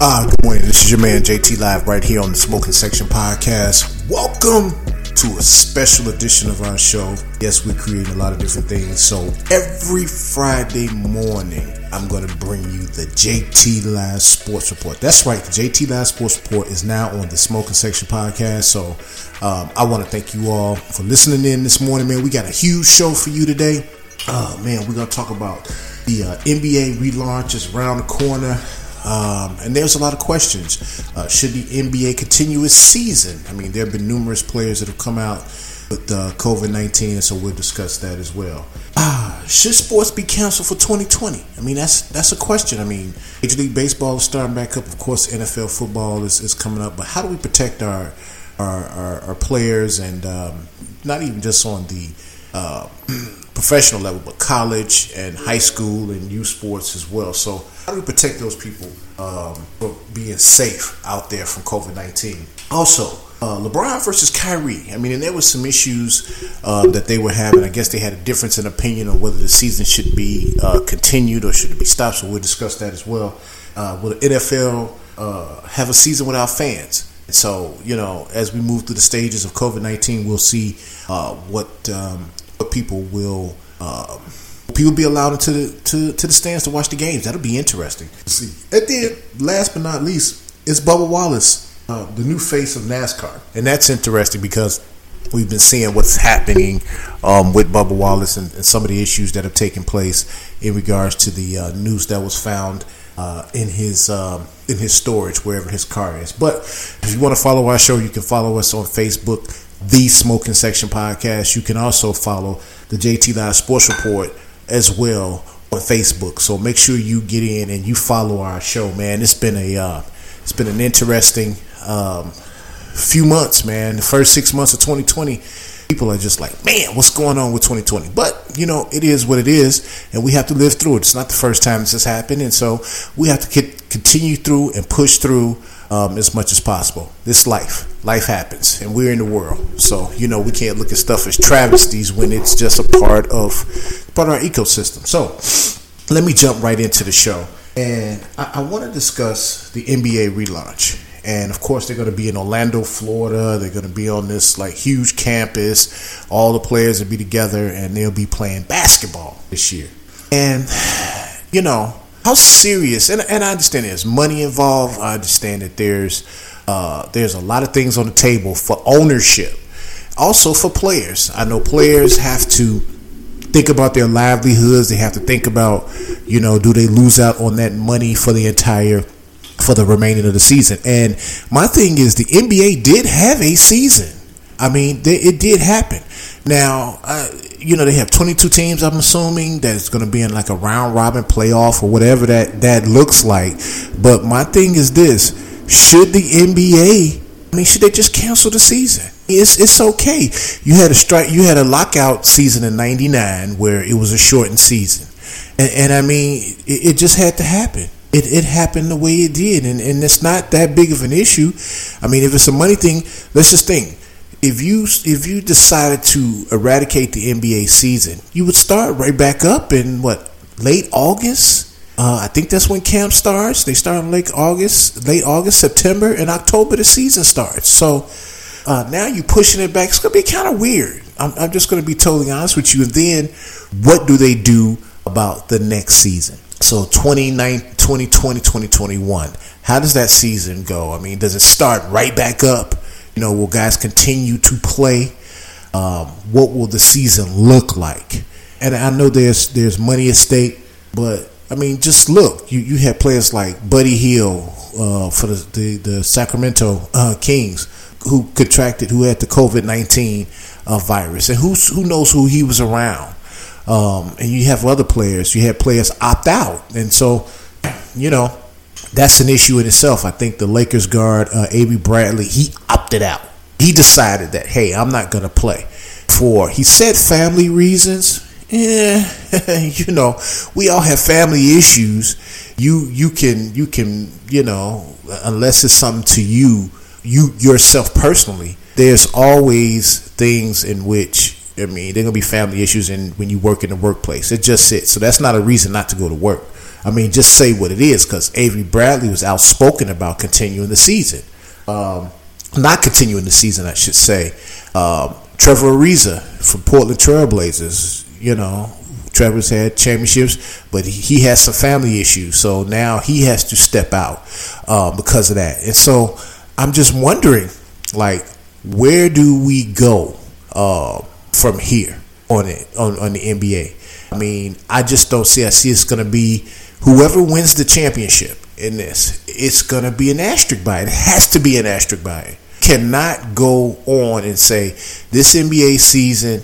Good morning, this is your man JT Live right here on the Smoking Section Podcast. Welcome to a special edition of our show. Yes, we create a lot of different things, so every Friday morning, I'm going to bring you the JT Live Sports Report. That's right, the JT Live Sports Report is now on the Smoking Section Podcast, so I want to thank you all for listening in this morning, man. We got a huge show for you today. Oh, man, we're going to talk about the NBA relaunch is around the corner. And there's a lot of questions. Should the NBA continue its season? I mean, there have been numerous players that have come out with COVID-19, and so we'll discuss that as well. Should sports be canceled for 2020? I mean, that's a question. I mean, Major League Baseball is starting back up. Of course, NFL football is coming up. But how do we protect our players and not even just on the professional level, but college and high school and youth sports as well. So how do we protect those people from being safe out there from COVID-19? Also, LeBron versus Kyrie. I mean, and there was some issues that they were having. I guess they had a difference in opinion on whether the season should be continued or should it be stopped. So we'll discuss that as well. Will the NFL have a season without fans? So, you know, as we move through the stages of COVID-19, we'll see what people will be allowed into the stands to watch the games. That'll be interesting. See, and then, last but not least, it's Bubba Wallace, the new face of NASCAR, and that's interesting because we've been seeing what's happening with Bubba Wallace and some of the issues that have taken place in regards to the news that was found in his storage, wherever his car is. But if you want to follow our show, you can follow us on Facebook, The Smoking Section Podcast. You can also follow the JT Live Sports Report as well on Facebook. So make sure you get in and you follow our show, man. It's been an interesting few months, man. The first 6 months of 2020, people are just like, man, what's going on with 2020? But, you know, it is what it is, and we have to live through it. It's not the first time this has happened, and so we have to continue through and push through as much as possible. This life happens, and we're in the world. So, you know, we can't look at stuff as travesties when it's just a part of our ecosystem. So let me jump right into the show, and I want to discuss the NBA relaunch. And, of course, they're going to be in Orlando, Florida. They're going to be on this, like, huge campus. All the players will be together, and they'll be playing basketball this year. And, you know, how serious, and I understand there's money involved. I understand that there's a lot of things on the table for ownership, also for players. I know players have to think about their livelihoods. They have to think about, you know, do they lose out on that money for the remaining of the season? And my thing is, the NBA did have a season. I mean, it did happen. Now, you know, they have 22 teams, I'm assuming, that it's going to be in like a round-robin playoff or whatever that looks like. But my thing is this. Should the NBA, I mean, should they just cancel the season? It's okay. You had a lockout season in 99 where it was a shortened season. And I mean, it just had to happen. It happened the way it did, and it's not that big of an issue. I mean, if it's a money thing, let's just think. If you decided to eradicate the NBA season, you would start right back up in, what, late August? I think that's when camp starts. They start in late August, September, and October the season starts. So now you're pushing it back. It's going to be kind of weird. I'm just going to be totally honest with you. And then what do they do about the next season? So 2020, 2021, how does that season go? I mean, does it start right back up? You know, will guys continue to play? What will the season look like? And I know there's money at stake, but, I mean, just look. You had players like Buddy Hill for the Sacramento Kings, who had the COVID-19 virus. And who knows who he was around? And you have other players. You had players opt out. And so, you know, that's an issue in itself. I think the Lakers guard, Avery Bradley, he opted out. He decided that, hey, I'm not going to play. He said family reasons. Yeah, you know, we all have family issues. You can, you know, unless it's something to you yourself personally, there's always things in which, I mean, there are going to be family issues when you work in the workplace. It just sits. So that's not a reason not to go to work. I mean, just say what it is, because Avery Bradley was outspoken about continuing the season. Not continuing the season, I should say. Trevor Ariza from Portland Trailblazers, you know, Trevor's had championships, but he has some family issues, so now he has to step out because of that. And so I'm just wondering, like, where do we go from here on the NBA? I mean, I just don't see. I see it's going to be whoever wins the championship in this, it's going to be an asterisk by it. It has to be an asterisk by it. Cannot go on and say this NBA season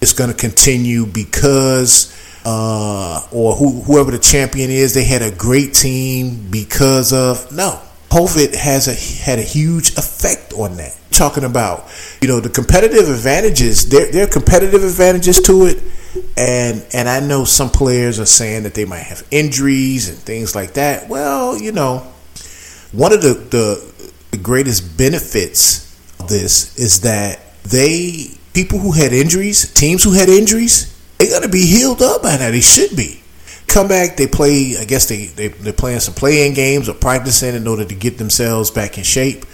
is going to continue because or whoever the champion is, they had a great team because of. No, COVID has had a huge effect on that. Talking about, you know, the competitive advantages, there are competitive advantages to it, and I know some players are saying that they might have injuries and things like that. Well, you know, one of the greatest benefits of this is that people who had injuries, teams who had injuries, they're going to be healed up by now. They should be. Come back, they play, I guess they're playing some play-in games or practicing in order to get themselves back in shape.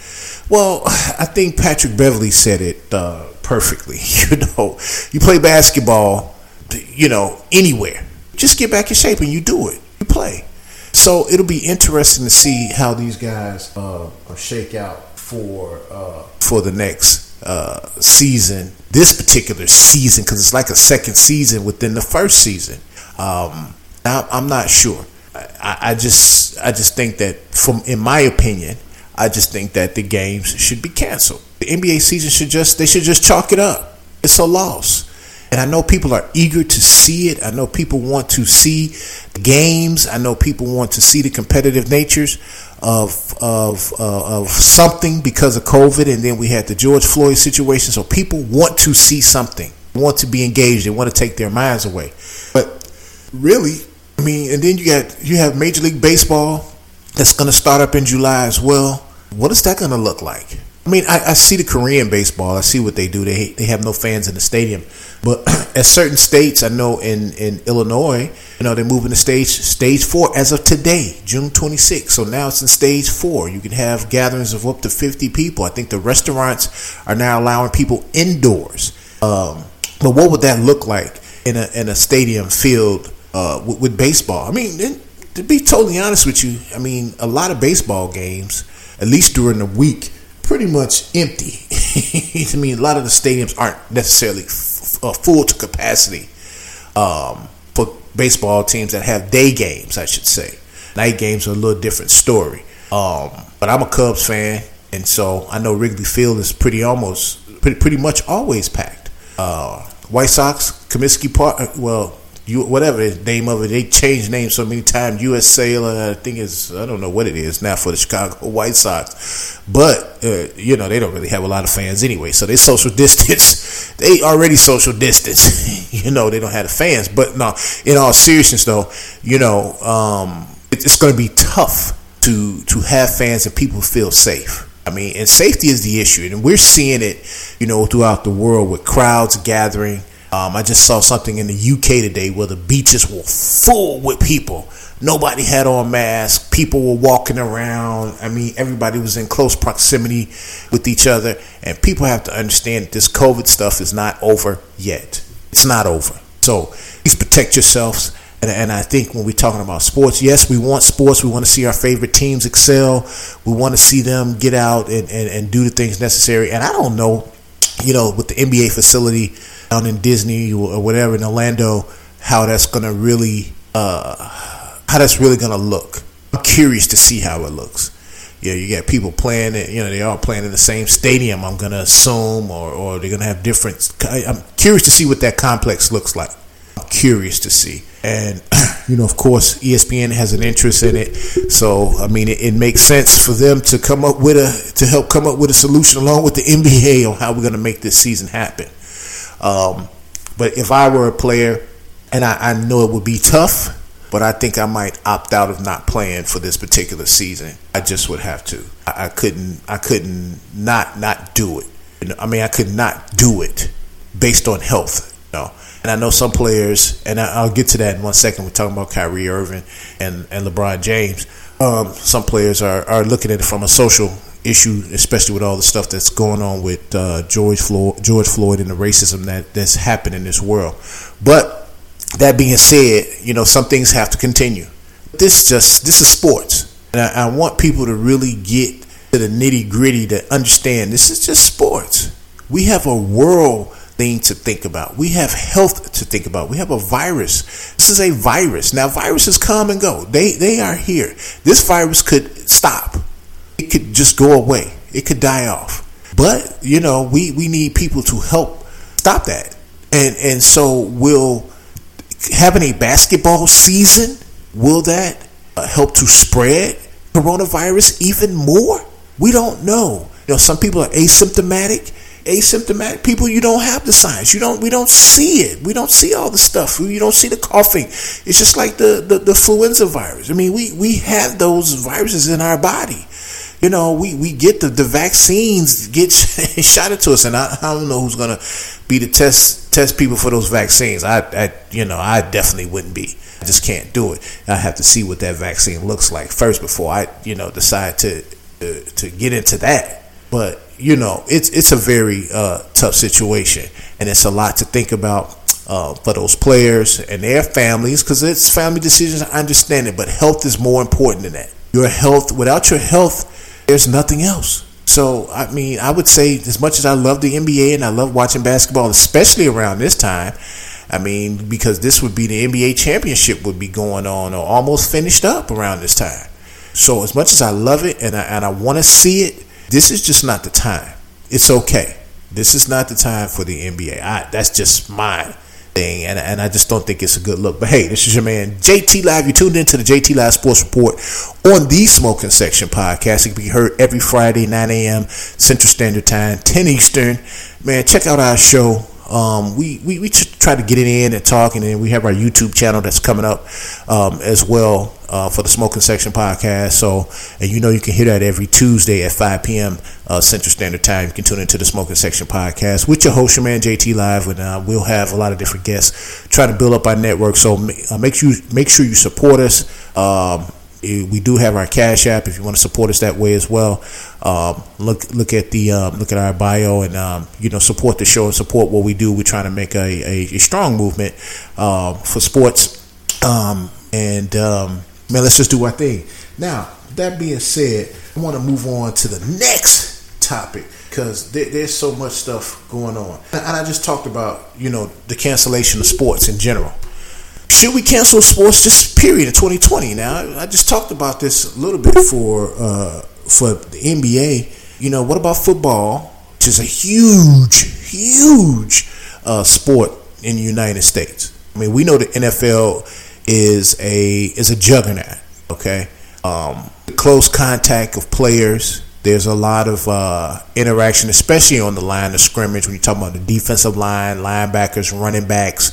Well, I think Patrick Beverly said it perfectly. You know, you play basketball, you know, anywhere. Just get back in shape and you do it. You play. So it'll be interesting to see how these guys shake out for the next season, this particular season, because it's like a second season within the first season. I'm not sure. I just think that, in my opinion, I just think that the games should be canceled. The NBA season should just chalk it up. It's a loss. And I know people are eager to see it. I know people want to see the games. I know people want to see the competitive natures of something because of COVID. And then we had the George Floyd situation. So people want to see something. They want to be engaged. They want to take their minds away. But really, I mean, and then you have Major League Baseball that's going to start up in July as well. What is that going to look like? I mean, I see the Korean baseball. I see what they do. They have no fans in the stadium. But at certain states, I know in Illinois, you know, they're moving to stage 4 as of today, June 26th. So now it's in stage 4. You can have gatherings of up to 50 people. I think the restaurants are now allowing people indoors. But what would that look like in a stadium field? With baseball, I mean, to be totally honest with you, I mean, a lot of baseball games, at least during the week, pretty much empty. I mean, a lot of the stadiums aren't necessarily full to capacity for baseball teams that have day games, I should say. Night games are a little different story. But I'm a Cubs fan, and so I know Wrigley Field is pretty much always packed. White Sox, Comiskey Park, well, whatever the name of it, they changed names so many times. U.S. Sailor, I think it's, I don't know what it is now for the Chicago White Sox. But, you know, they don't really have a lot of fans anyway. So they social distance. They already social distance. You know, they don't have the fans. But, no, in all seriousness, though, you know, it's going to be tough to have fans and people feel safe. I mean, and safety is the issue. And we're seeing it, you know, throughout the world with crowds gathering. I just saw something in the UK today where the beaches were full with people. Nobody had on masks. People were walking around. I mean, everybody was in close proximity with each other. And people have to understand that this COVID stuff is not over yet. It's not over. So please protect yourselves. And I think when we're talking about sports, yes, we want sports. We want to see our favorite teams excel. We want to see them get out and do the things necessary. And I don't know, you know, with the NBA facility down in Disney or whatever in Orlando, how that's really gonna look. I'm curious to see how it looks. Yeah, you got people playing it. You know, they all playing in the same stadium, I'm gonna assume, or they're gonna have different. I'm curious to see what that complex looks like. I'm curious to see, and you know, of course, ESPN has an interest in it. So I mean, it makes sense for them to help come up with a solution along with the NBA on how we're gonna make this season happen. But if I were a player, and I know it would be tough, but I think I might opt out of not playing for this particular season. I just would have to. I couldn't not do it. I mean, I could not do it based on health No. And I know some players, and I'll get to that in 1 second. We're talking about Kyrie Irving and LeBron James. Some players are looking at it from a social issue, especially with all the stuff that's going on with George Floyd and the racism that's happened in this world. But that being said, you know, some things have to continue. This is sports. And I want people to really get to the nitty gritty, to understand this is just sports. We have a world thing to think about. We have health to think about. We have a virus. This is a virus. Now, viruses come and go. They are here. This virus could stop. It could just go away. It could die off. But, you know, we need people to help stop that. And so will having a basketball season, will that help to spread coronavirus even more? We don't know. You know, some people are asymptomatic. Asymptomatic people, you don't have the signs. We don't see it. We don't see all the stuff. You don't see the coughing. It's just like the influenza virus. I mean, we have those viruses in our body. You know, we get the vaccines get shot into us, and I don't know who's gonna be the test people for those vaccines. I definitely wouldn't be. I just can't do it. I have to see what that vaccine looks like first before I decide to get into that. But you know, it's a very tough situation, and it's a lot to think about for those players and their families, because it's family decisions. I understand it, but health is more important than that. Your health, without your health, there's nothing else. So, I mean, I would say as much as I love the NBA and I love watching basketball, especially around this time, I mean, because this would be the NBA championship would be going on or almost finished up around this time. So as much as I love it and I want to see it, this is just not the time. It's okay. This is not the time for the NBA. That's just my thing, and I just don't think it's a good look. But hey, this is your man, JT Live. You tuned in to the JT Live Sports Report on the Smoking Section Podcast. It can be heard every Friday, 9 a.m. Central Standard Time, 10 Eastern. Man, check out our show. We try to get it in and talk, and then we have our YouTube channel that's coming up as well for the Smoking Section Podcast. So, and you know you can hear that every Tuesday at 5 p.m. Central Standard Time. You can tune into the Smoking Section Podcast with your host, your man, JT Live, and we'll have a lot of different guests trying to build up our network. So make sure you support us. We do have our Cash App if you want to support us that way as well. Look at our bio and support the show and support what we do. We're trying to make a strong movement for sports, man, let's just do our thing. Now, that being said, I want to move on to the next topic, because there's so much stuff going on, and I just talked about the cancellation of sports in general. Should we cancel sports just period in 2020? Now, I just talked about this a little bit for the NBA. You know, what about football, which is a huge sport in the United States? I mean, we know the NFL is a juggernaut. Okay, the close contact of players. There's a lot of interaction, especially on the line of scrimmage. When you talk about the defensive line, linebackers, running backs,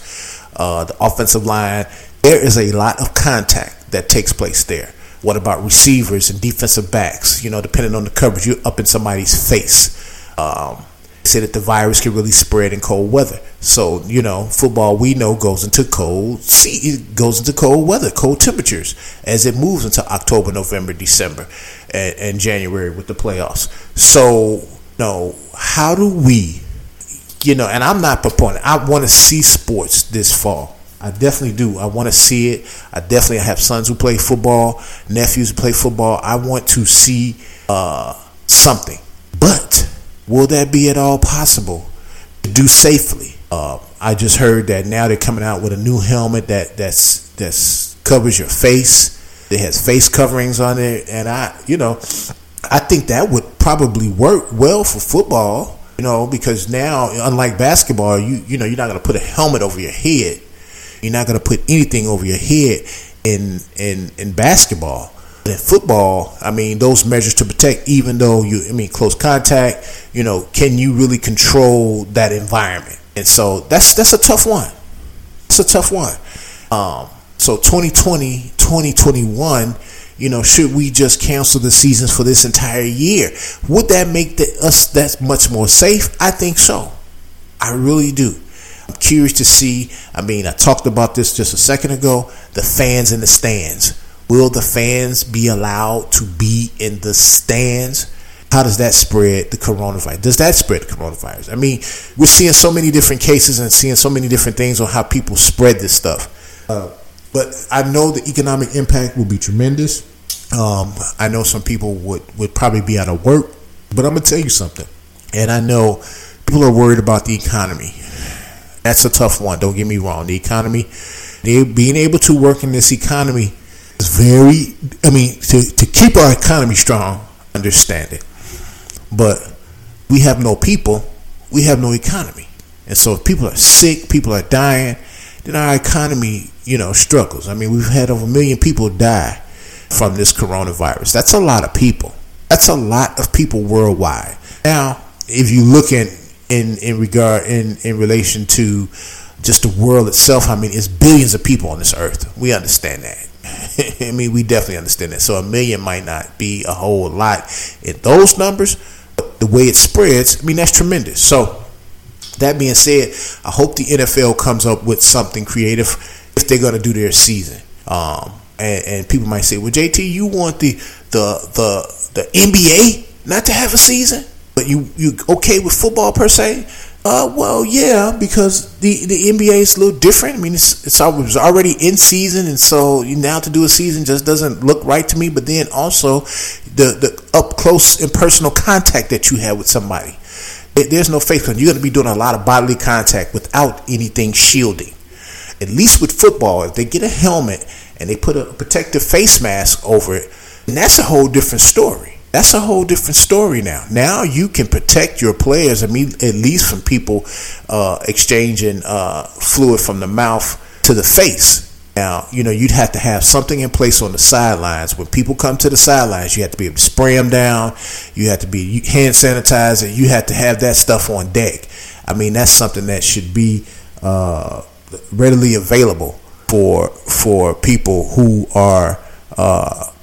the offensive line, there is a lot of contact that takes place there. What about receivers and defensive backs? You know, depending on the coverage, you're up in somebody's face. They say that the virus can really spread in cold weather. So, you know, football, we know, goes into cold weather, cold temperatures, as it moves into October, November, December, and January with the playoffs. So, how do we... and I'm not proponent. I want to see sports this fall. I definitely do. I want to see it. I have sons who play football, nephews who play football. I want to see something. But will that be at all possible to do safely? I just heard that now they're coming out with a new helmet that covers your face. It has face coverings on it, and I think that would probably work well for football. Because now, unlike basketball, you're not going to put a helmet over your head. You're not going to put anything over your head in basketball. But in football, I mean, those measures to protect, even though close contact, can you really control that environment? And so that's a tough one. It's a tough one. So 2020, 2021, should we just cancel the seasons for this entire year? Would that make us that much more safe? I think so. I really do. I'm curious to see. I mean, I talked about this just a second ago. The fans in the stands. Will the fans be allowed to be in the stands? How does that spread the coronavirus? Does that spread the coronavirus? I mean, we're seeing so many different cases and seeing so many different things on how people spread this stuff. But I know the economic impact will be tremendous. I know some people would probably be out of work. But I'm going to tell you something. And I know people are worried about the economy. That's a tough one. Don't get me wrong. The economy, being able to work in this economy is very, I mean, to keep our economy strong, understand it. But we have no people. We have no economy. And so if people are sick, people are dying, then our economy, you know, struggles. I mean, we've had over 1 million people die from this coronavirus. That's a lot of people. That's a lot of people worldwide. Now, if you look in relation to just the world itself, I mean, it's billions of people on this earth. We understand that. I mean, we definitely understand that. So 1 million might not be a whole lot in those numbers. But the way it spreads, I mean, that's tremendous. So that being said, I hope the NFL comes up with something creative if they're going to do their season. And people might say, well, JT, you want the NBA not to have a season, but you okay with football per se? Well, yeah, because the NBA is a little different. I mean, it was already in season, and so now to do a season just doesn't look right to me. But then also the up close and personal contact that you have with somebody, there's no face covering. You're going to be doing a lot of bodily contact without anything shielding. At least with football, if they get a helmet and they put a protective face mask over it, and that's a whole different story. That's a whole different story now. Now you can protect your players, I mean, at least from people exchanging fluid from the mouth to the face. Now, you know, you'd have to have something in place on the sidelines. When people come to the sidelines, you have to be able to spray them down. You have to be hand sanitizer. You have to have that stuff on deck. I mean, that's something that should be readily available for people who are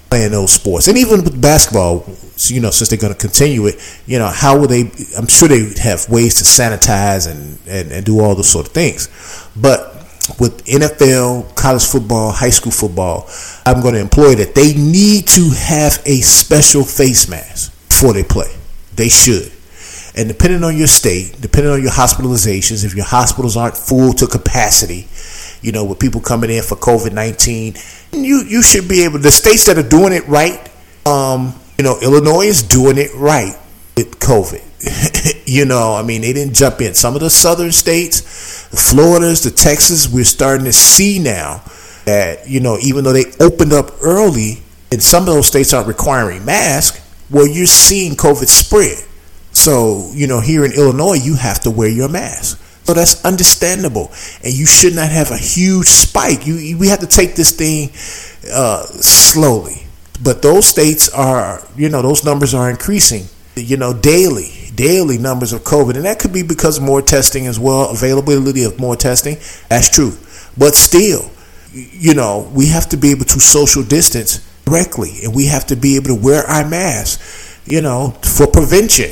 playing those sports. And even with basketball, you know, since they're going to continue it, you know, how will they? I'm sure they have ways to sanitize and do all those sort of things. But with NFL, college football, high school football, I'm going to employ that they need to have a special face mask before they play. They should. And depending on your state, depending on your hospitalizations, if your hospitals aren't full to capacity, you know, with people coming in for COVID-19, you should be able, the states that are doing it right, you know, Illinois is doing it right with COVID. You know, I mean, they didn't jump in. Some of the southern states, the Floridas, the Texas, we're starting to see now that, you know, even though they opened up early and some of those states aren't requiring masks, well, you're seeing COVID spread. So, you know, here in Illinois, you have to wear your mask. So that's understandable. And you should not have a huge spike. We have to take this thing slowly. But those states are, you know, those numbers are increasing, you know, daily numbers of COVID. And that could be because of more testing as well, availability of more testing. That's true. But still, you know, we have to be able to social distance correctly. And we have to be able to wear our masks, you know, for prevention.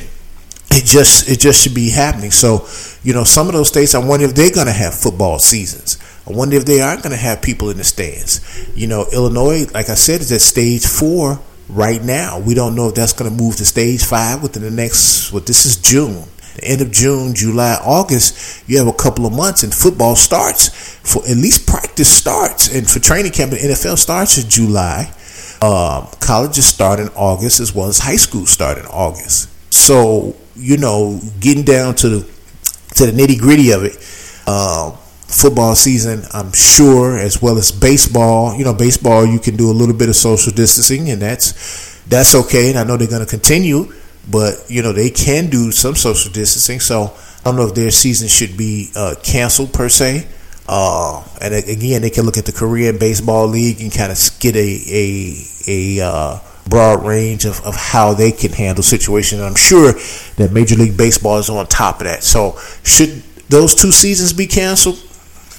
It just should be happening. So, you know, some of those states, I wonder if they're going to have football seasons. I wonder if they aren't going to have people in the stands. You know, Illinois, like I said, is at stage 4 right now. We don't know if that's going to move to stage 5 within the next, well, this is June. The end of June, July, August, you have a couple of months, and football starts, for at least practice starts, and for training camp, the NFL starts in July. Colleges start in August, as well as high school start in August. So, you know, getting down to the nitty-gritty of it, football season, I'm sure, as well as baseball. You know, baseball, you can do a little bit of social distancing, and that's okay. And I know they're going to continue, but, you know, they can do some social distancing. So I don't know if their season should be canceled per se. And again, they can look at the Korean Baseball League and kind of get a broad range of how they can handle situations. And I'm sure that Major League Baseball is on top of that. So should those 2 seasons be canceled?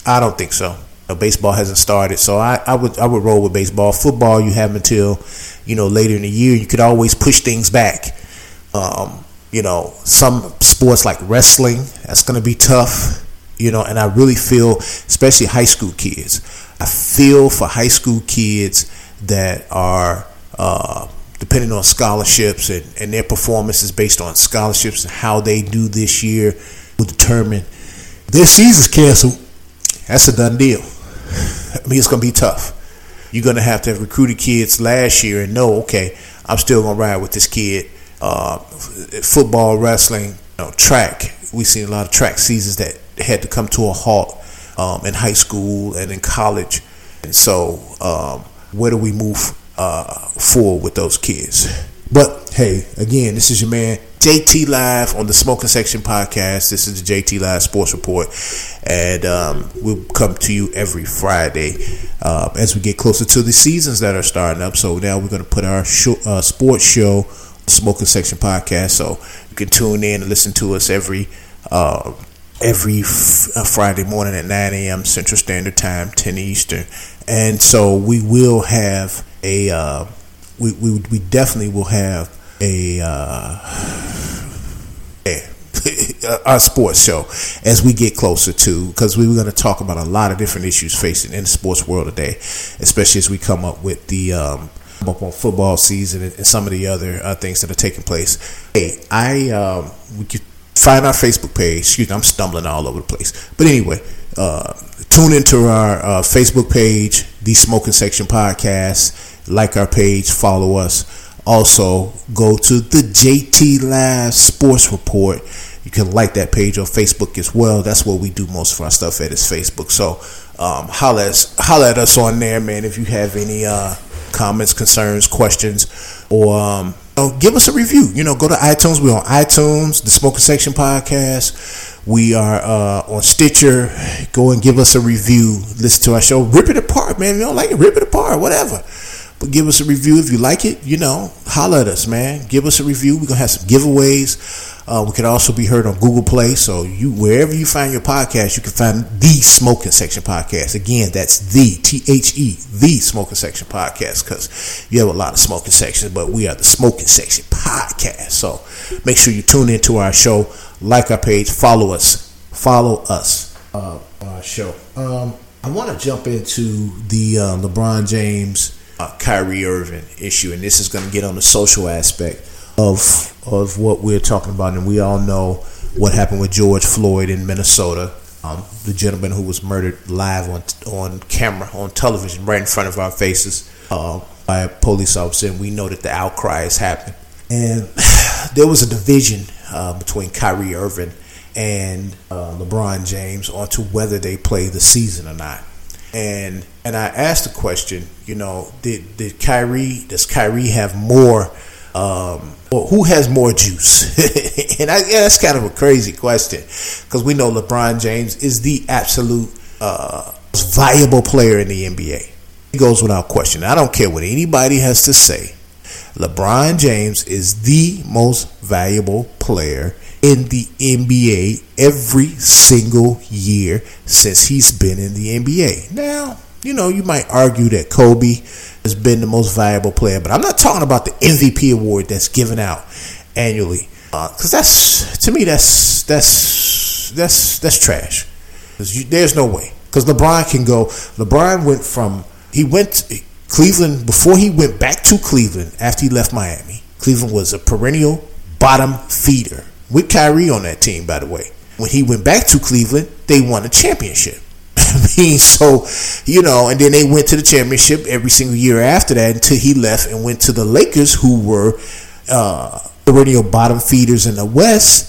I don't think so. No, baseball hasn't started, so I would roll with baseball. Football, you have until, you know, later in the year. You could always push things back. You know, some sports like wrestling, that's going to be tough. you know, and I really feel, especially high school kids, I feel for high school kids that are depending on scholarships, and their performances based on scholarships and how they do this year will determine their season's canceled. That's a done deal. I mean, it's going to be tough. You're going to have recruited kids last year and know, okay, I'm still going to ride with this kid. Football, wrestling, you know, track. We've seen a lot of track seasons that had to come to a halt in high school and in college. And so where do we move forward with those kids? But hey, again, this is your man JT Live on the Smoking Section Podcast. This is the JT Live Sports Report, and we'll come to you every Friday as we get closer to the seasons that are starting up. So now we're going to put our sports show, Smoking Section Podcast, so you can tune in and listen to us every Friday morning at 9 a.m. Central Standard Time, 10 Eastern. And so we will have a we definitely will have our sports show as we get closer to, because we were going to talk about a lot of different issues facing in the sports world today, especially as we come up with the up on football season and some of the other things that are taking place. Hey, we could find our Facebook page. Excuse me, I'm stumbling all over the place. But anyway, tune into our Facebook page, The Smoking Section Podcast. Like our page, follow us. Also, go to the JT Live Sports Report. You can like that page on Facebook as well. That's where we do most of our stuff at, is Facebook. So holla at us on there, man, if you have any comments, concerns, questions, or give us a review. You know, go to iTunes. We're on iTunes, the Smoking Section Podcast. We are on Stitcher. Go and give us a review. Listen to our show. Rip it apart, man. If you don't like it, rip it apart, whatever. But give us a review if you like it. You know, holla at us, man. Give us a review. We're going to have some giveaways. We can also be heard on Google Play. So you, wherever you find your podcast, you can find The Smoking Section Podcast. Again, that's the THE, The Smoking Section Podcast, because you have a lot of smoking sections, but we are the Smoking Section Podcast. So make sure you tune into our show, like our page, follow us our show. I want to jump into the LeBron James, Kyrie Irving issue, and this is going to get on the social aspect of what we're talking about. And we all know what happened with George Floyd in Minnesota, the gentleman who was murdered live on camera, on television, right in front of our faces, by a police officer. And we know that the outcry has happened, and there was a division between Kyrie Irving and LeBron James on to whether they play the season or not. And I asked the question, you know, does Kyrie have more? Or who has more juice? That's kind of a crazy question, because we know LeBron James is the absolute most viable player in the NBA. It goes without question. I don't care what anybody has to say. LeBron James is the most valuable player in the NBA every single year since he's been in the NBA. Now, you know, you might argue that Kobe has been the most valuable player, but I'm not talking about the MVP award that's given out annually, because that's trash. There's no way, because LeBron can go. LeBron went from to Cleveland before he went back to Cleveland after he left Miami. Cleveland was a perennial bottom feeder with Kyrie on that team, by the way. When he went back to Cleveland, they won a championship. I mean, so, you know, and then they went to the championship every single year after that until he left and went to the Lakers, who were perennial bottom feeders in the West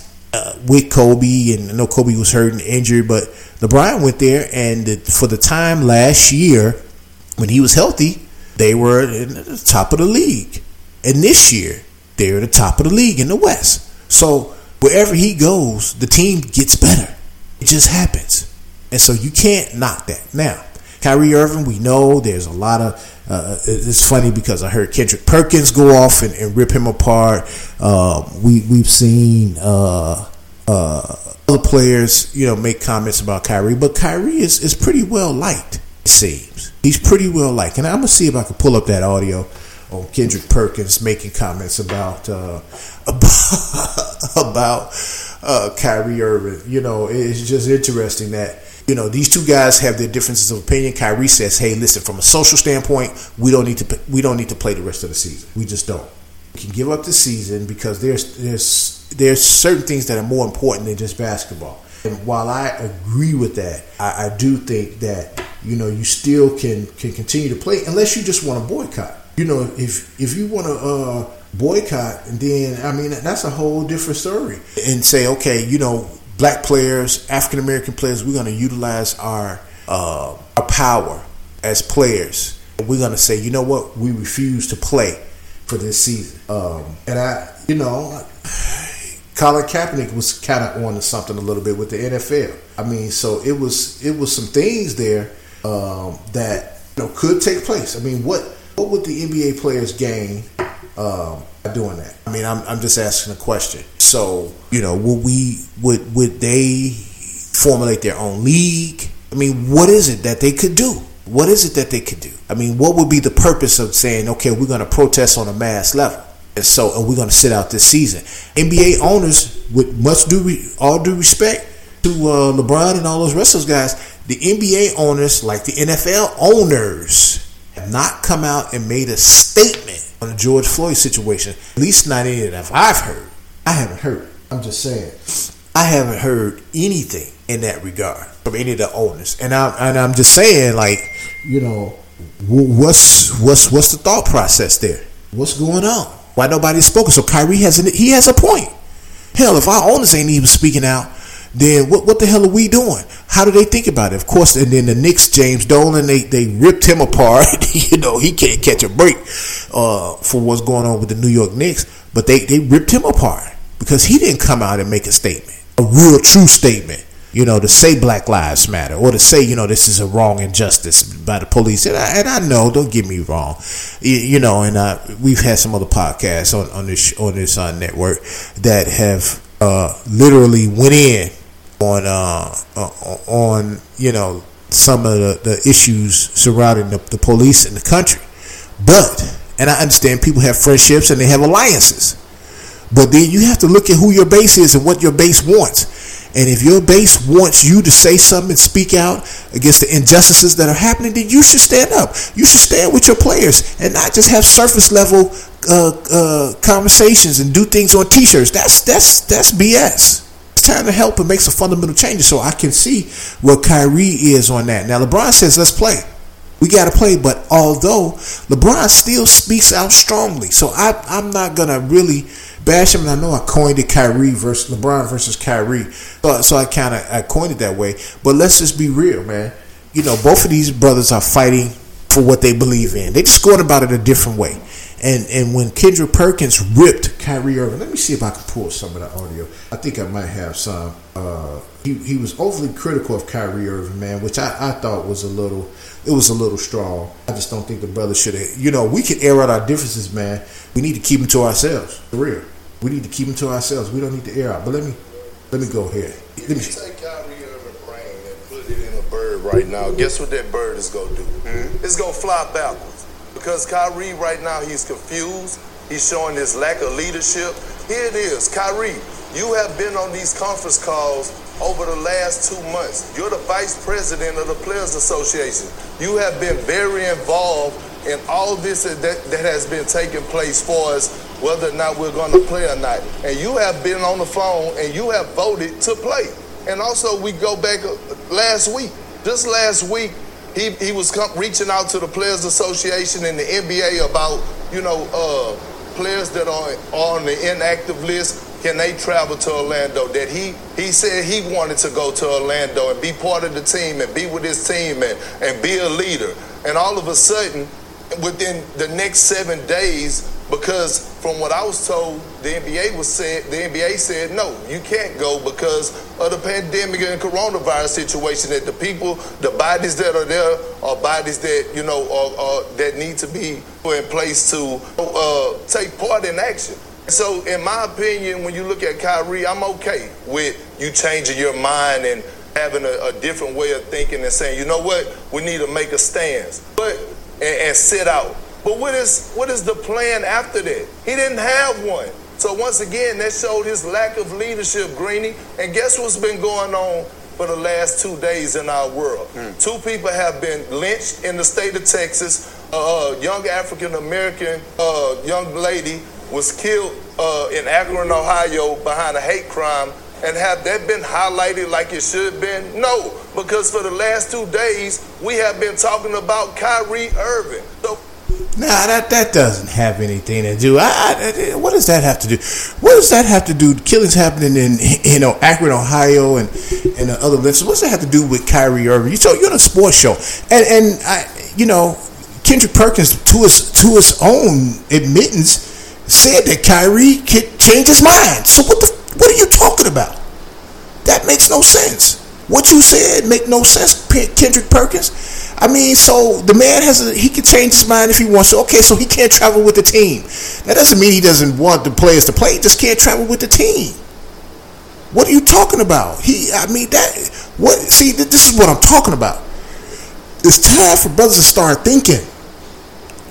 with Kobe. And I know Kobe was hurt and injured, but LeBron went there, and for the time last year when he was healthy, they were at the top of the league. And this year, they're at the top of the league in the West. So wherever he goes, the team gets better. It just happens. And so you can't knock that. Now, Kyrie Irving, we know there's a lot of it's funny because I heard Kendrick Perkins go off and rip him apart. We've seen other players, you know, make comments about Kyrie. But Kyrie is pretty well liked, it seems. He's pretty well liked. And I'm going to see if I can pull up that audio on Kendrick Perkins making comments about Kyrie Irving. You know, it's just interesting that, you know, these two guys have their differences of opinion. Kyrie says, "Hey, listen, from a social standpoint, we don't need to play the rest of the season. We just don't. We can give up the season because there's certain things that are more important than just basketball." And while I agree with that, I do think that, you know, you still can continue to play unless you just want to boycott. You know, if you want to boycott, and then, I mean, that's a whole different story. And say, okay, you know, black players, African-American players, we're going to utilize our power as players. We're going to say, you know what, we refuse to play for this season. Colin Kaepernick was kind of on to something a little bit with the NFL. I mean, so it was some things there that, you know, could take place. I mean, what would the NBA players gain by doing that? I mean, I'm just asking a question. So, you know, would they formulate their own league? I mean, what is it that they could do? What is it that they could do? I mean, what would be the purpose of saying, okay, we're going to protest on a mass level? And we're going to sit out this season. NBA owners, with much all due respect to LeBron and all those rest of those guys, the NBA owners, like the NFL owners, have not come out and made a statement on the George Floyd situation. At least not any that I've heard. I haven't heard. I'm just saying. I haven't heard anything in that regard from any of the owners. And I'm just saying, like, you know, what's the thought process there? What's going on? Why nobody's spoken? So Kyrie has a point. Hell, if our owners ain't even speaking out, then what the hell are we doing? How do they think about it? Of course, and then the Knicks, James Dolan, they ripped him apart. You know, he can't catch a break for what's going on with the New York Knicks. But they ripped him apart because he didn't come out and make a statement, a real true statement, you know, to say Black Lives Matter or to say, you know, this is a wrong injustice by the police. And I know, don't get me wrong, you know, and we've had some other podcasts on this network that have literally went in on, you know, some of the issues surrounding the police in the country. But, and I understand people have friendships and they have alliances, but then you have to look at who your base is and what your base wants. And if your base wants you to say something and speak out against the injustices that are happening, then you should stand up. You should stand with your players and not just have surface level conversations and do things on T-shirts. That's BS. It's time to help and make some fundamental changes. So I can see where Kyrie is on that. Now, LeBron says, let's play. We got to play. But although LeBron still speaks out strongly, so I'm not going to really bash him. And I know I coined it LeBron versus Kyrie, so I coined it that way. But let's just be real, man. You know, both of these brothers are fighting for what they believe in. They just going about it a different way. And when Kendrick Perkins ripped Kyrie Irving, let me see if I can pull some of the audio. I think I might have some. He was overly critical of Kyrie Irving, man, which I thought was a little strong. I just don't think the brother should have. You know, we can air out our differences, man. We need to keep them to ourselves, for real. We need to keep them to ourselves. We don't need to air out. But let me go ahead. If you take Kyrie Irving's brain and put it in a bird right now, guess what that bird is gonna do? Mm-hmm. It's gonna fly backwards. Because Kyrie right now, he's confused. He's showing his lack of leadership. Here it is, Kyrie. You have been on these conference calls over the last 2 months. You're the vice president of the Players Association. You have been very involved in all this that has been taking place for us, whether or not we're going to play or not. And you have been on the phone and you have voted to play. And also, we go back last week. Just last week, he was reaching out to the Players Association and the NBA about, you know, players that are on the inactive list. Can they travel to Orlando? That he said he wanted to go to Orlando and be part of the team and be with his team and be a leader. And all of a sudden, within the next 7 days, because from what I was told, the NBA said no, you can't go because of the pandemic and coronavirus situation. That the people, the bodies that are there, are bodies that, you know, are that need to be in place to take part in action. So, in my opinion, when you look at Kyrie, I'm okay with you changing your mind and having a different way of thinking and saying, you know what, we need to make a stance, but and sit out. But what is the plan after that? He didn't have one. So once again, that showed his lack of leadership, Greenie. And guess what's been going on for the last 2 days in our world? Two people have been lynched in the state of Texas. A young African-American young lady was killed in Akron, Ohio, behind a hate crime. And have that been highlighted like it should have been? No, because for the last 2 days, we have been talking about Kyrie Irving. So that doesn't have anything to do. What does that have to do? What does that have to do? Killings happening in Akron, Ohio, and other lists. What's that have to do with Kyrie Irving? So you're on a sports show, and Kendrick Perkins, to his own admittance, said that Kyrie could change his mind. So what are you talking about? That makes no sense. What you said make no sense, Kendrick Perkins. I mean, so the man he can change his mind if he wants to. Okay, so he can't travel with the team. That doesn't mean he doesn't want the players to play. He just can't travel with the team. What are you talking about? This is what I'm talking about. It's time for brothers to start thinking.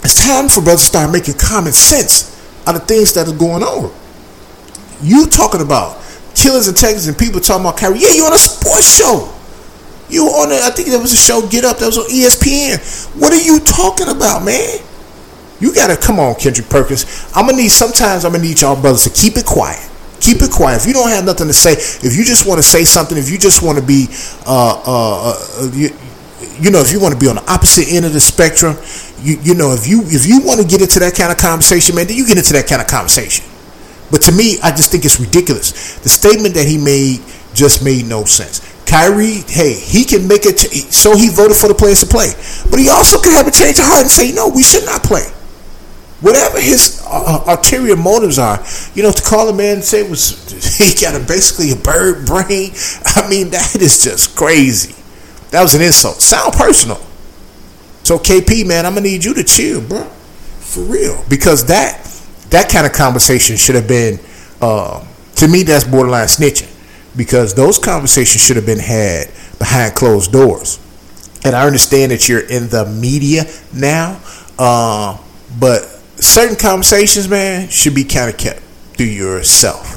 It's time for brothers to start making common sense out of things that are going on. You talking about killers and Texas and people talking about Kyrie. Yeah, you're on a sports show. You on I think there was a show, Get Up, that was on ESPN. What are you talking about, man? You got to, come on, Kendrick Perkins. I'm going to need y'all brothers to keep it quiet. Keep it quiet. If you don't have nothing to say, if you just want to say something, if you just want to be, if you want to be on the opposite end of the spectrum, if you want to get into that kind of conversation, man, then you get into that kind of conversation. But to me, I just think it's ridiculous. The statement that he made just made no sense. Kyrie, hey, he can make it. So he voted for the players to play. But he also could have a change of heart and say, no, we should not play. Whatever his ulterior motives are, to call a man and say he got basically a bird brain. I mean, that is just crazy. That was an insult. Sound personal. So, KP, man, I'm going to need you to chill, bro. For real. Because that kind of conversation should have been, to me, that's borderline snitching, because those conversations should have been had behind closed doors. And I understand that you're in the media now, but certain conversations, man, should be kind of kept to yourself.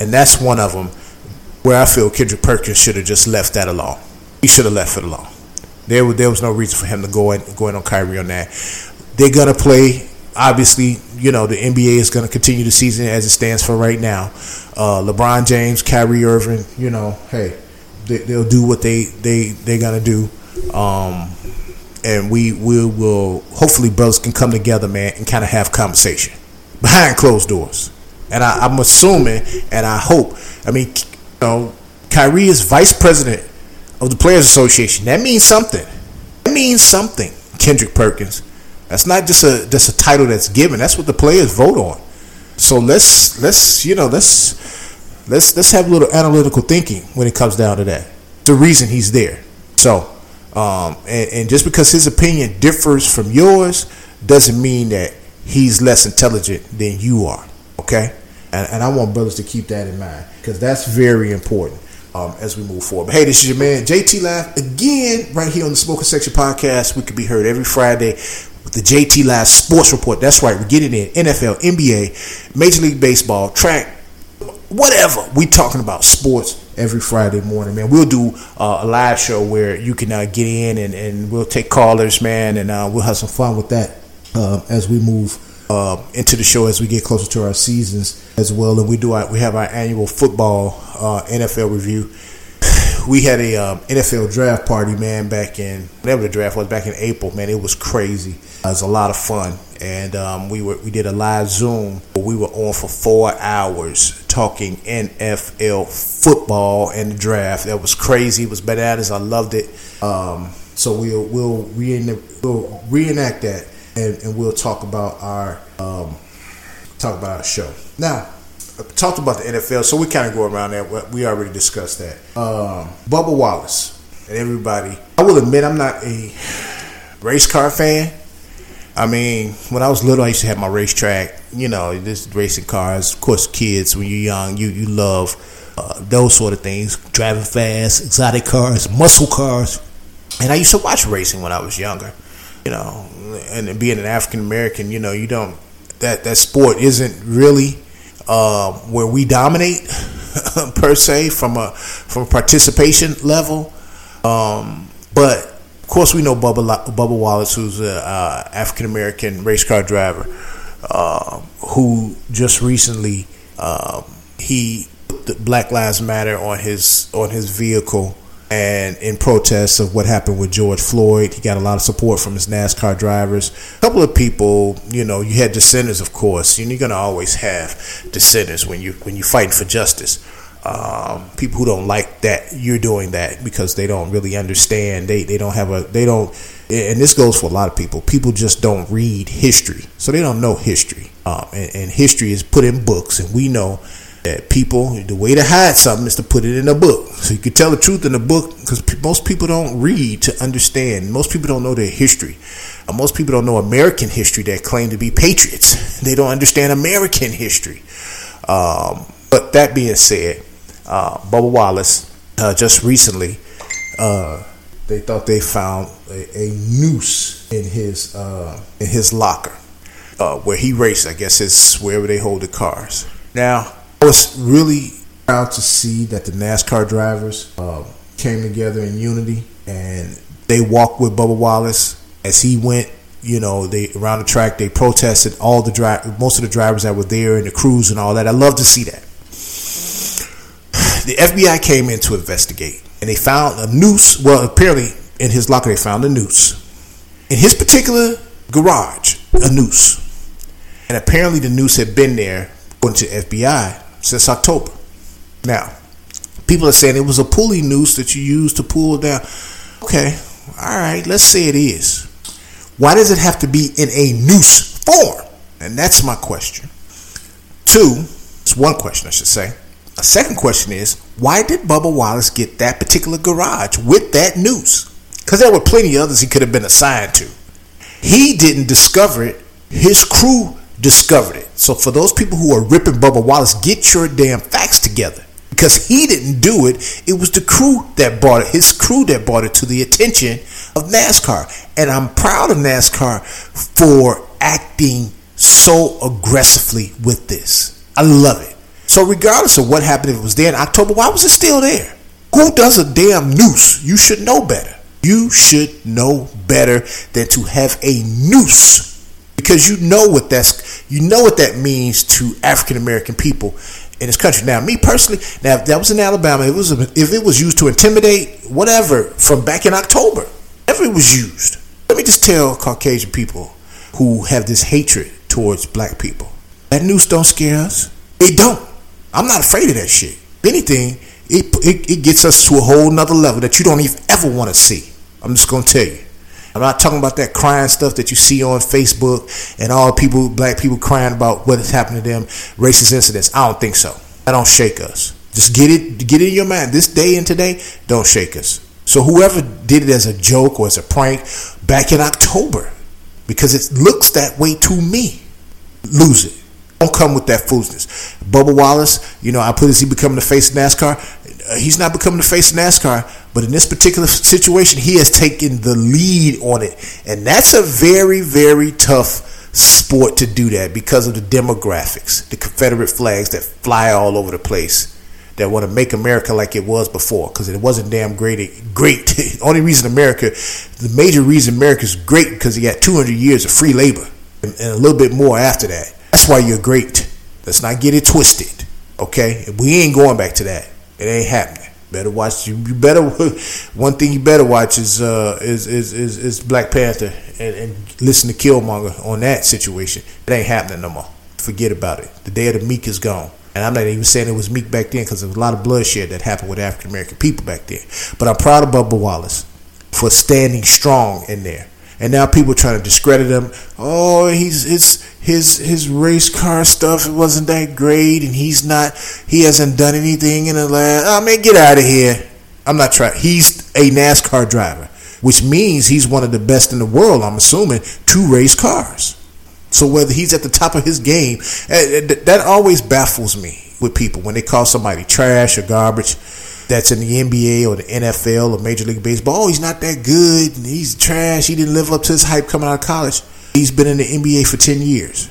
And that's one of them where I feel Kendrick Perkins should have just left that alone. He should have left it alone. There was no reason for him to go in on Kyrie on that. They're going to play. Obviously, the NBA is going to continue the season as it stands for right now. LeBron James, Kyrie Irving, they'll do what they're going to do. And we will hopefully brothers can come together, man, and kind of have conversation behind closed doors. And I'm assuming, and I hope, Kyrie is vice president of the Players Association. That means something. Kendrick Perkins. That's not just a title that's given. That's what the players vote on. So let's have a little analytical thinking when it comes down to that. The reason he's there. So and just because his opinion differs from yours doesn't mean that he's less intelligent than you are. Okay, and I want brothers to keep that in mind, because that's very important as we move forward. But hey, this is your man JT Live again right here on the Smoking Section Podcast. We could be heard every Friday. The JT Live Sports Report. That's right. We're getting in NFL, NBA, Major League Baseball, track, whatever. We talking about sports every Friday morning, man. We'll do a live show where you can get in and we'll take callers, man, and we'll have some fun with that as we move into the show as we get closer to our seasons as well. And we have our annual football NFL review. We had a NFL draft party, man, back in whatever the draft was, back in April, man. It was crazy. It was a lot of fun, and we did a live Zoom. We were on for 4 hours talking NFL football and the draft. That was crazy. It was bananas. I loved it. So we'll reenact that, and we'll talk about our show now. I talked about the NFL, so we kind of go around that. We already discussed that. Bubba Wallace and everybody. I will admit I'm not a race car fan. I mean, when I was little, I used to have my racetrack. Just racing cars. Of course, kids, when you're young, you love those sort of things. Driving fast, exotic cars, muscle cars. And I used to watch racing when I was younger. and being an African American, you know, you don't, that sport isn't really where we dominate per se from a participation level. But of course, we know Bubba Wallace, who's an African American race car driver, who just recently he put Black Lives Matter on his vehicle, and in protest of what happened with George Floyd. He got a lot of support from his NASCAR drivers. A couple of people, you know, you had dissenters, of course. You're going to always have dissenters when you fighting for justice. People who don't like that you're doing that, because they don't really understand. And this goes for a lot of people. People just don't read history, so they don't know history. And history is put in books, and we know that people, the way to hide something is to put it in a book, so you can tell the truth in a book, because most people don't read to understand. Most people don't know their history. Most people don't know American history that claim to be patriots. They don't understand American history. But that being said, Bubba Wallace, just recently, they thought they found a noose in his locker, where he raced. I guess it's wherever they hold the cars. Now, I was really proud to see that the NASCAR drivers came together in unity, and they walked with Bubba Wallace as he went. You know, they around the track, they protested most of the drivers that were there, and the crews and all that. I love to see that. The FBI came in to investigate, and they found a noose. Well, apparently in his locker they found a noose. In his particular garage, a noose. And apparently the noose had been there, according to the FBI, since October. Now, people are saying it was a pulley noose that you used to pull down. Okay, all right, let's say it is. Why does it have to be in a noose form? And that's my question. It's one question I should say. A second question is, why did Bubba Wallace get that particular garage with that noose? Because there were plenty of others he could have been assigned to. He didn't discover it. His crew discovered it. So for those people who are ripping Bubba Wallace, get your damn facts together. Because he didn't do it. It was the crew that brought it. His crew that brought it to the attention of NASCAR. And I'm proud of NASCAR for acting so aggressively with this. I love it. So regardless of what happened, if it was there in October, why was it still there? Who does a damn noose? You should know better. You should know better than to have a noose. Because you know what that means to African American people in this country. Now, me personally, now if that was in Alabama, if it was used to intimidate, whatever, from back in October, whatever it was used. Let me just tell Caucasian people who have this hatred towards black people, that noose don't scare us. It don't. I'm not afraid of that shit. If anything, it gets us to a whole nother level that you don't even ever want to see. I'm just gonna tell you. I'm not talking about that crying stuff that you see on Facebook and all people, black people crying about what has happened to them, racist incidents. I don't think so. That don't shake us. Just get it in your mind. This day and today, don't shake us. So whoever did it as a joke or as a prank back in October, because it looks that way to me, lose it. Don't come with that foolishness. Bubba Wallace, you know, I put, is he becoming the face of NASCAR? He's not becoming the face of NASCAR, but in this particular situation, he has taken the lead on it. And that's a very, very tough sport to do that because of the demographics, the Confederate flags that fly all over the place, that want to make America like it was before, because it wasn't damn great. The only reason America's great because you got 200 years of free labor and a little bit more after that. That's why you're great. Let's not get it twisted, okay? We ain't going back to that. It ain't happening. Better watch. One thing you better watch is Black Panther and listen to Killmonger on that situation. It ain't happening no more. Forget about it. The day of the meek is gone. And I'm not even saying it was meek back then, because there was a lot of bloodshed that happened with African American people back then. But I'm proud of Bubba Wallace for standing strong in there. And now people are trying to discredit him. Oh, his race car stuff, it wasn't that great, and he hasn't done anything in the last. Oh man, get out of here! I'm not trying. He's a NASCAR driver, which means he's one of the best in the world, I'm assuming, to race cars. So whether he's at the top of his game, that always baffles me with people when they call somebody trash or garbage. that's in the NBA or the NFL or Major League Baseball, oh, he's not that good, and he's trash, he didn't live up to his hype coming out of college. He's been in the NBA for 10 years.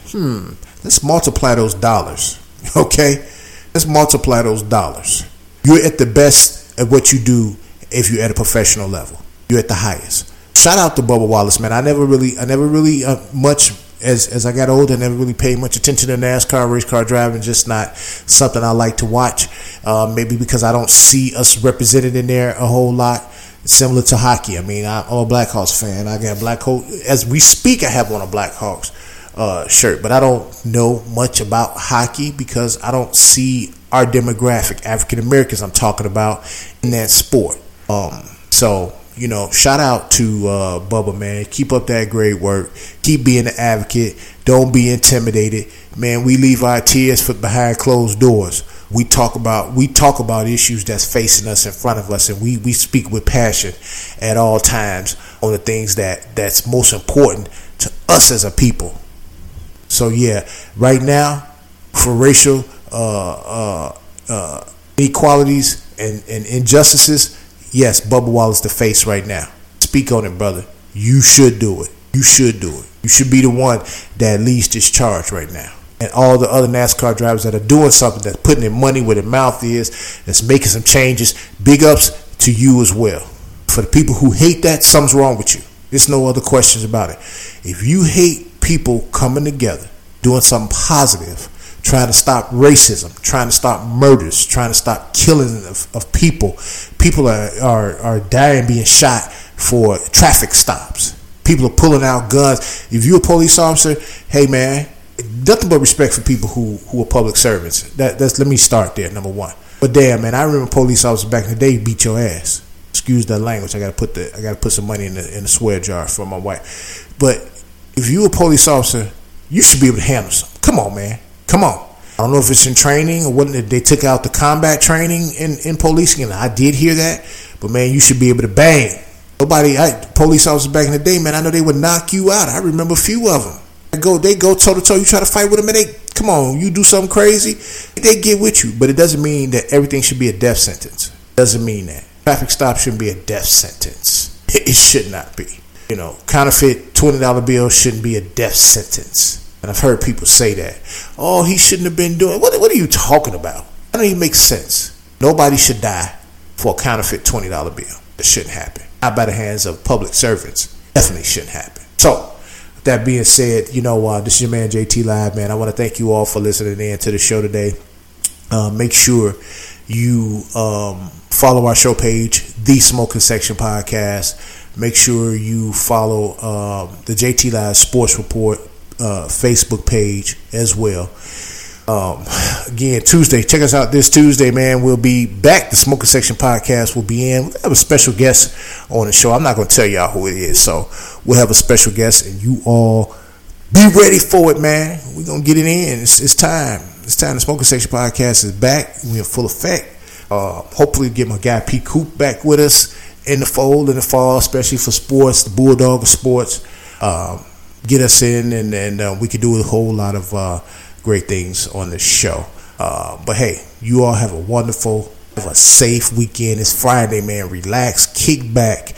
Let's multiply those dollars, okay? Let's multiply those dollars. You're at the best at what you do if you're at a professional level. You're at the highest. Shout out to Bubba Wallace, man. I never really, much as I got older, I never really paid much attention to NASCAR, race car driving, just not something I like to watch. Maybe because I don't see us represented in there a whole lot. Similar to hockey. I mean, I'm a Blackhawks fan. I got Blackhawks. As we speak, I have on a Blackhawks shirt. But I don't know much about hockey because I don't see our demographic, African Americans I'm talking about, in that sport. So, you know, shout out to Bubba, man. Keep up that great work. Keep being an advocate. Don't be intimidated. Man, we leave our tears behind closed doors. We talk about issues that's facing us in front of us, and we speak with passion at all times on the things that's most important to us as a people. So yeah, right now for racial inequalities and injustices, yes, Bubba Wallace the face right now. Speak on it, brother. You should do it. You should do it. You should be the one that leads this charge right now. And all the other NASCAR drivers that are doing something, that's putting their money where their mouth is, that's making some changes, big ups to you as well. For the people who hate that, something's wrong with you. There's no other questions about it. If you hate people coming together, doing something positive, trying to stop racism, trying to stop murders, trying to stop killing of people. People are dying, being shot for traffic stops. People are pulling out guns. If you're a police officer, hey man, nothing but respect for people who are public servants. That's let me start there, number one. But damn man, I remember police officers back in the day beat your ass. Excuse that language. I gotta put some money in the swear jar for my wife. But if you're a police officer, you should be able to handle something. Come on, man. Come on. I don't know if it's in training or what. They took out the combat training in policing, and I did hear that. But man, you should be able to bang. Police officers back in the day, man, I know they would knock you out. I remember a few of them. They go toe to toe. You try to fight with them, and you do something crazy, they get with you. But it doesn't mean that everything should be a death sentence. It doesn't mean that. Traffic stop shouldn't be a death sentence. It should not be. You know, counterfeit $20 bills shouldn't be a death sentence. And I've heard people say that. Oh, he shouldn't have been doing. What are you talking about? That don't even make sense. Nobody should die for a counterfeit $20 bill. It shouldn't happen. Not by the hands of public servants. Definitely shouldn't happen. So, with that being said, you know, this is your man JT Live, man. I want to thank you all for listening in to the show today. Make sure you follow our show page, The Smoking Section Podcast. Make sure you follow the JT Live Sports Report Facebook page as well. Again, Tuesday, check us out this Tuesday, man. We'll be back. The Smoking Section Podcast will be in. We'll have a special guest on the show. I'm not going to tell y'all who it is, so we'll have a special guest, and you all be ready for it, man. We're going to get it in. It's time. It's time. The Smoking Section Podcast is back. We're in full effect. Hopefully get my guy P. Coop back with us in the fold in the fall, especially for sports, the Bulldog of sports. Get us in, and we could do a whole lot of great things on this show. But hey, you all have a wonderful, have a safe weekend. It's Friday, man. Relax, kick back,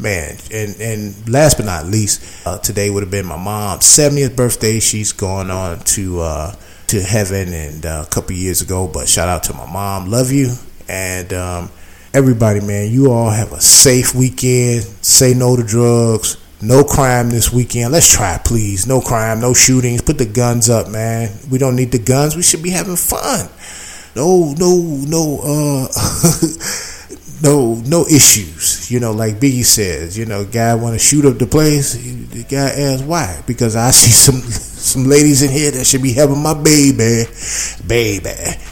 man. And last but not least, today would have been my mom's 70th birthday. She's gone on to heaven and a couple years ago. But shout out to my mom. Love you. And everybody, man. You all have a safe weekend. Say no to drugs. No crime this weekend. Let's try, please. No crime, no shootings. Put the guns up, man. We don't need the guns. We should be having fun. No issues. You know, like Biggie says, you know, guy want to shoot up the place. The guy asks why. Because I see some ladies in here that should be having my baby.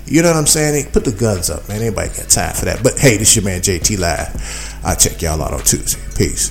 You know what I'm saying? Put the guns up, man. Anybody got time for that? But hey, this is your man JT Live. I'll check y'all out on Tuesday. Peace.